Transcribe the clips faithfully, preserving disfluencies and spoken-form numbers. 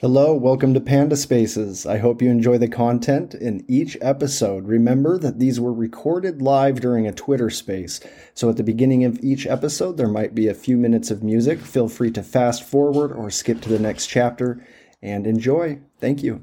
Hello, welcome to Panda Spaces. I hope you enjoy the content in each episode. Remember that these were recorded live during a Twitter Space. So at the beginning of each episode, there might be a few minutes of music. Feel free to fast forward or skip to the next chapter and enjoy. Thank you.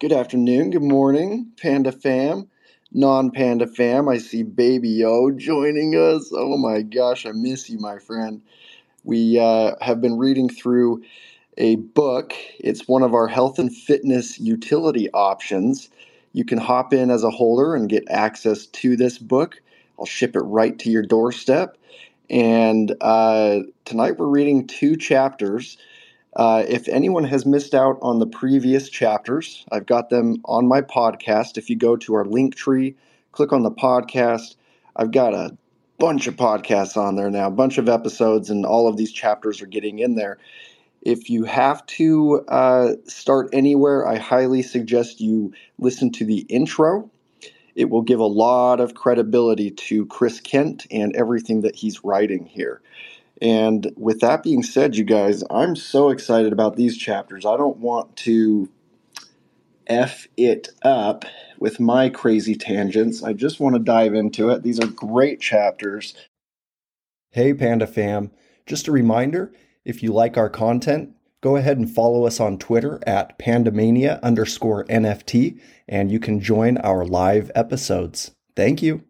Good afternoon, good morning, Panda fam, non-Panda fam. I see Baby Yo joining us. Oh my gosh, I miss you, my friend. We uh, have been reading through a book. It's one of our health and fitness utility options. You can hop in as a holder and get access to this book. I'll ship it right to your doorstep. And uh, tonight we're reading two chapters. Uh, if anyone has missed out on the previous chapters, I've got them on my podcast. If you go to our link tree, click on the podcast. I've got a bunch of podcasts on there now, a bunch of episodes, and all of these chapters are getting in there. If you have to uh, start anywhere, I highly suggest you listen to the intro. It will give a lot of credibility to Chris Kent and everything that he's writing here. And with that being said, you guys, I'm so excited about these chapters. I don't want to F it up with my crazy tangents. I just want to dive into it. These are great chapters. Hey, Panda fam. Just a reminder, if you like our content, go ahead and follow us on Twitter at Pandamania underscore N F T, and you can join our live episodes. Thank you.